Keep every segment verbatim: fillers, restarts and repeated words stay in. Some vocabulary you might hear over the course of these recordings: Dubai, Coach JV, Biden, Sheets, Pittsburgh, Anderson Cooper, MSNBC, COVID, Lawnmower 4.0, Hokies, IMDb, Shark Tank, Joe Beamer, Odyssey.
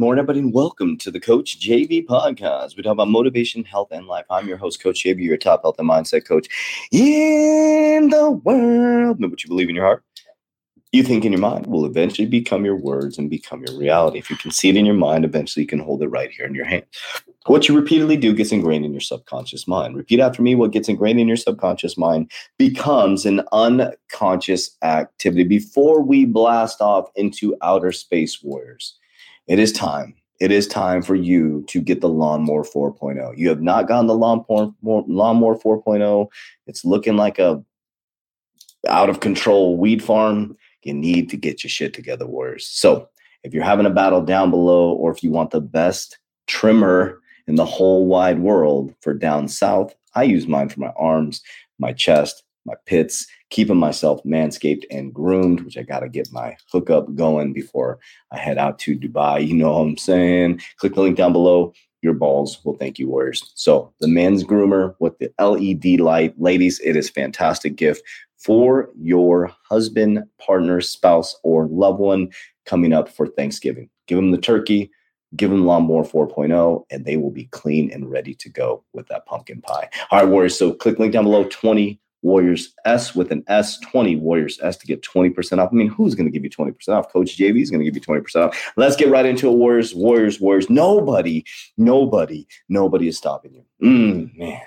morning, everybody, and welcome to the Coach J V podcast. We talk about motivation, health, and life. I'm your host, Coach J V, your top health and mindset coach in the world. Know what you believe in your heart, you think in your mind, will eventually become your words and become your reality. If you can see it in your mind, eventually you can hold it right here in your hand. What you repeatedly do gets ingrained in your subconscious mind. Repeat after me. What gets ingrained in your subconscious mind becomes an unconscious activity. Before we blast off into outer space, warriors, it is time. It is time for you to get the Lawnmower four point oh. You have not gotten the Lawnmower four point oh. It's looking like a out of control weed farm. You need to get your shit together, warriors. So if you're having a battle down below, or if you want the best trimmer in the whole wide world for down south, I use mine for my arms, my chest, my pits, keeping myself manscaped and groomed, which I got to get my hookup going before I head out to Dubai. You know what I'm saying? Click the link down below. Your balls will thank you, warriors. So the men's groomer with the L E D light, ladies, it is a fantastic gift for your husband, partner, spouse, or loved one coming up for Thanksgiving. Give them the turkey. Give them Lawnmower four point oh, and they will be clean and ready to go with that pumpkin pie. All right, warriors, so click link down below, twenty Warriors S with an S, twenty Warriors S to get twenty percent off. I mean, who's going to give you twenty percent off? Coach J V is going to give you twenty percent off. Let's get right into it, warriors, warriors, warriors. Nobody, nobody, nobody is stopping you. Mm, man.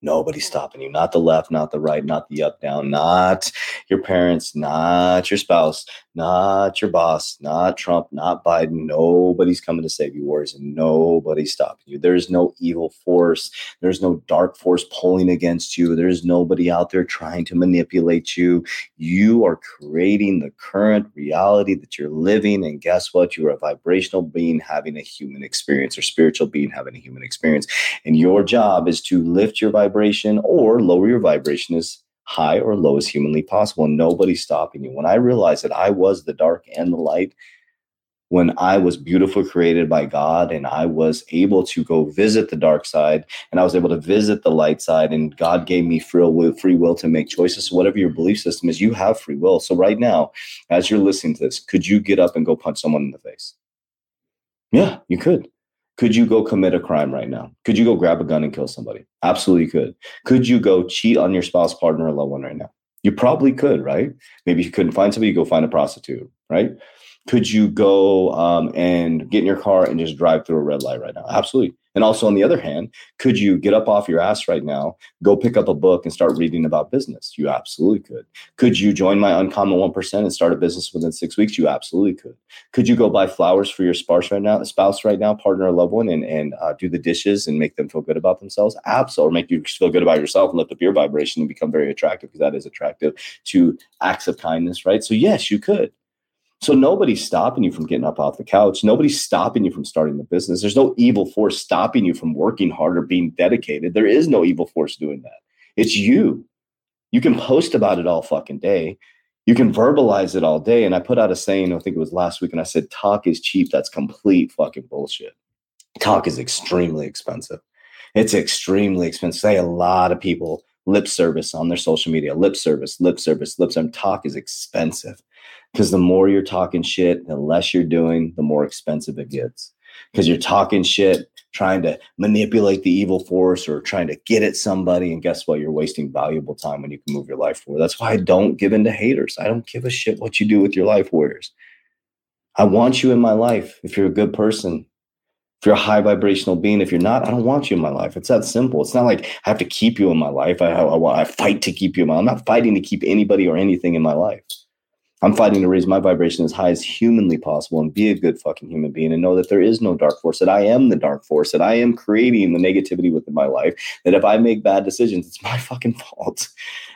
Nobody's stopping you. Not the left, not the right, not the up, down, not your parents, not your spouse, not your boss, not Trump, not Biden. Nobody's coming to save you, warriors, and nobody's stopping you. There's no evil force. There's no dark force pulling against you. There's nobody out there trying to manipulate you. You are creating the current reality that you're living, and guess what? You're a vibrational being having a human experience, or spiritual being having a human experience, and your job is to lift your vibration. Vibration or lower your vibration as high or low as humanly possible. Nobody's stopping you. When I realized that I was the dark and the light, when I was beautiful, created by God, and I was able to go visit the dark side, and I was able to visit the light side, and God gave me free will, free will to make choices. So whatever your belief system is, you have free will. So right now, as you're listening to this, could you get up and go punch someone in the face? Yeah, you could. Could you go commit a crime right now? Could you go grab a gun and kill somebody? Absolutely could. Could you go cheat on your spouse, partner, or loved one right now? You probably could, right? Maybe if you couldn't find somebody, you go find a prostitute, right? Could you go um, and get in your car and just drive through a red light right now? Absolutely. And also on the other hand, could you get up off your ass right now, go pick up a book and start reading about business? You absolutely could. Could you join my uncommon one percent and start a business within six weeks? You absolutely could. Could you go buy flowers for your spouse right now, spouse right now, partner or loved one, and, and uh, do the dishes and make them feel good about themselves? Absolutely. Or make you feel good about yourself and lift up your vibration and become very attractive, because that is attractive to acts of kindness, right? So yes, you could. So nobody's stopping you from getting up off the couch. Nobody's stopping you from starting the business. There's no evil force stopping you from working hard or being dedicated. There is no evil force doing that. It's you. You can post about it all fucking day. You can verbalize it all day. And I put out a saying, I think it was last week, and I said, talk is cheap. That's complete fucking bullshit. Talk is extremely expensive. It's extremely expensive. Say a lot of people lip service on their social media, lip service, lip service, lip service. Talk is expensive because the more you're talking shit, the less you're doing, the more expensive it gets because you're talking shit, trying to manipulate the evil force or trying to get at somebody. And guess what? You're wasting valuable time when you can move your life forward. That's why I don't give in to haters. I don't give a shit what you do with your life, warriors. I want you in my life. If you're a good person, if you're a high vibrational being, if you're not, I don't want you in my life. It's that simple. It's not like I have to keep you in my life. I, I, I fight to keep you in my life. I'm not fighting to keep anybody or anything in my life. I'm fighting to raise my vibration as high as humanly possible and be a good fucking human being and know that there is no dark force, that I am the dark force, that I am creating the negativity within my life, that if I make bad decisions, it's my fucking fault.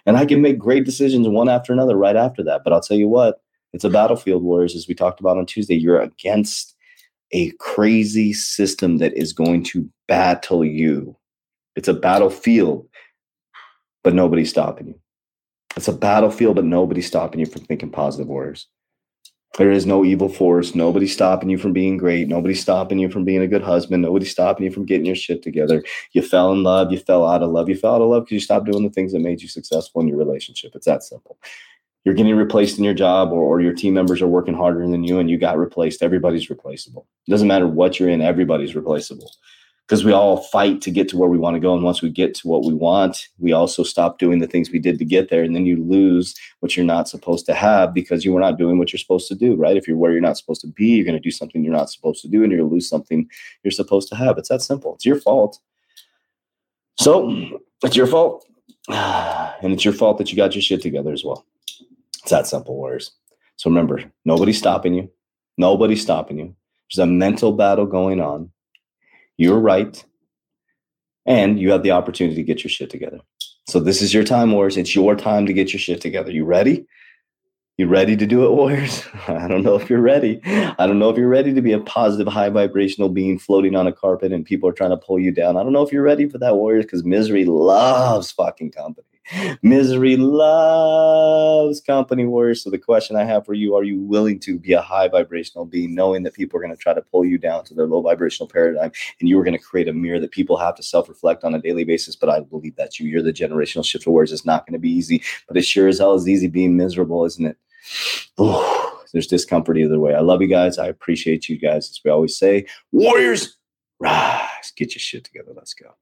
And I can make great decisions one after another right after that. But I'll tell you what, it's a battlefield, warriors, as we talked about on Tuesday. You're against a crazy system that is going to battle you. It's a battlefield, but nobody's stopping you. It's a battlefield, but nobody's stopping you from thinking positive, warriors. There is no evil force. Nobody's stopping you from being great. Nobody's stopping you from being a good husband. Nobody's stopping you from getting your shit together. You fell in love. You fell out of love. You fell out of love because you stopped doing the things that made you successful in your relationship. It's that simple. You're getting replaced in your job or, or your team members are working harder than you and you got replaced. Everybody's replaceable. It doesn't matter what you're in. Everybody's replaceable because we all fight to get to where we want to go. And once we get to what we want, we also stop doing the things we did to get there. And then you lose what you're not supposed to have because you were not doing what you're supposed to do, right? If you're where you're not supposed to be, you're going to do something you're not supposed to do and you're going to lose something you're supposed to have. It's that simple. It's your fault. So it's your fault. And it's your fault that you got your shit together as well. It's that simple, warriors. So remember, nobody's stopping you. Nobody's stopping you. There's a mental battle going on. You're right. And you have the opportunity to get your shit together. So this is your time, warriors. It's your time to get your shit together. You ready? You ready to do it, warriors? I don't know if you're ready. I don't know if you're ready to be a positive, high vibrational being floating on a carpet and people are trying to pull you down. I don't know if you're ready for that, warriors, because misery loves fucking company. Misery loves company, warriors. So the question I have for you, are you willing to be a high vibrational being, knowing that people are going to try to pull you down to their low vibrational paradigm and you are going to create a mirror that people have to self-reflect on a daily basis? But I believe that's you. You're the generational shift of warriors. It's not going to be easy, but it sure as hell is easy being miserable, isn't it? Ooh, there's discomfort either way. I love you guys. I appreciate you guys. As we always say, warriors, rise. Get your shit together. Let's go.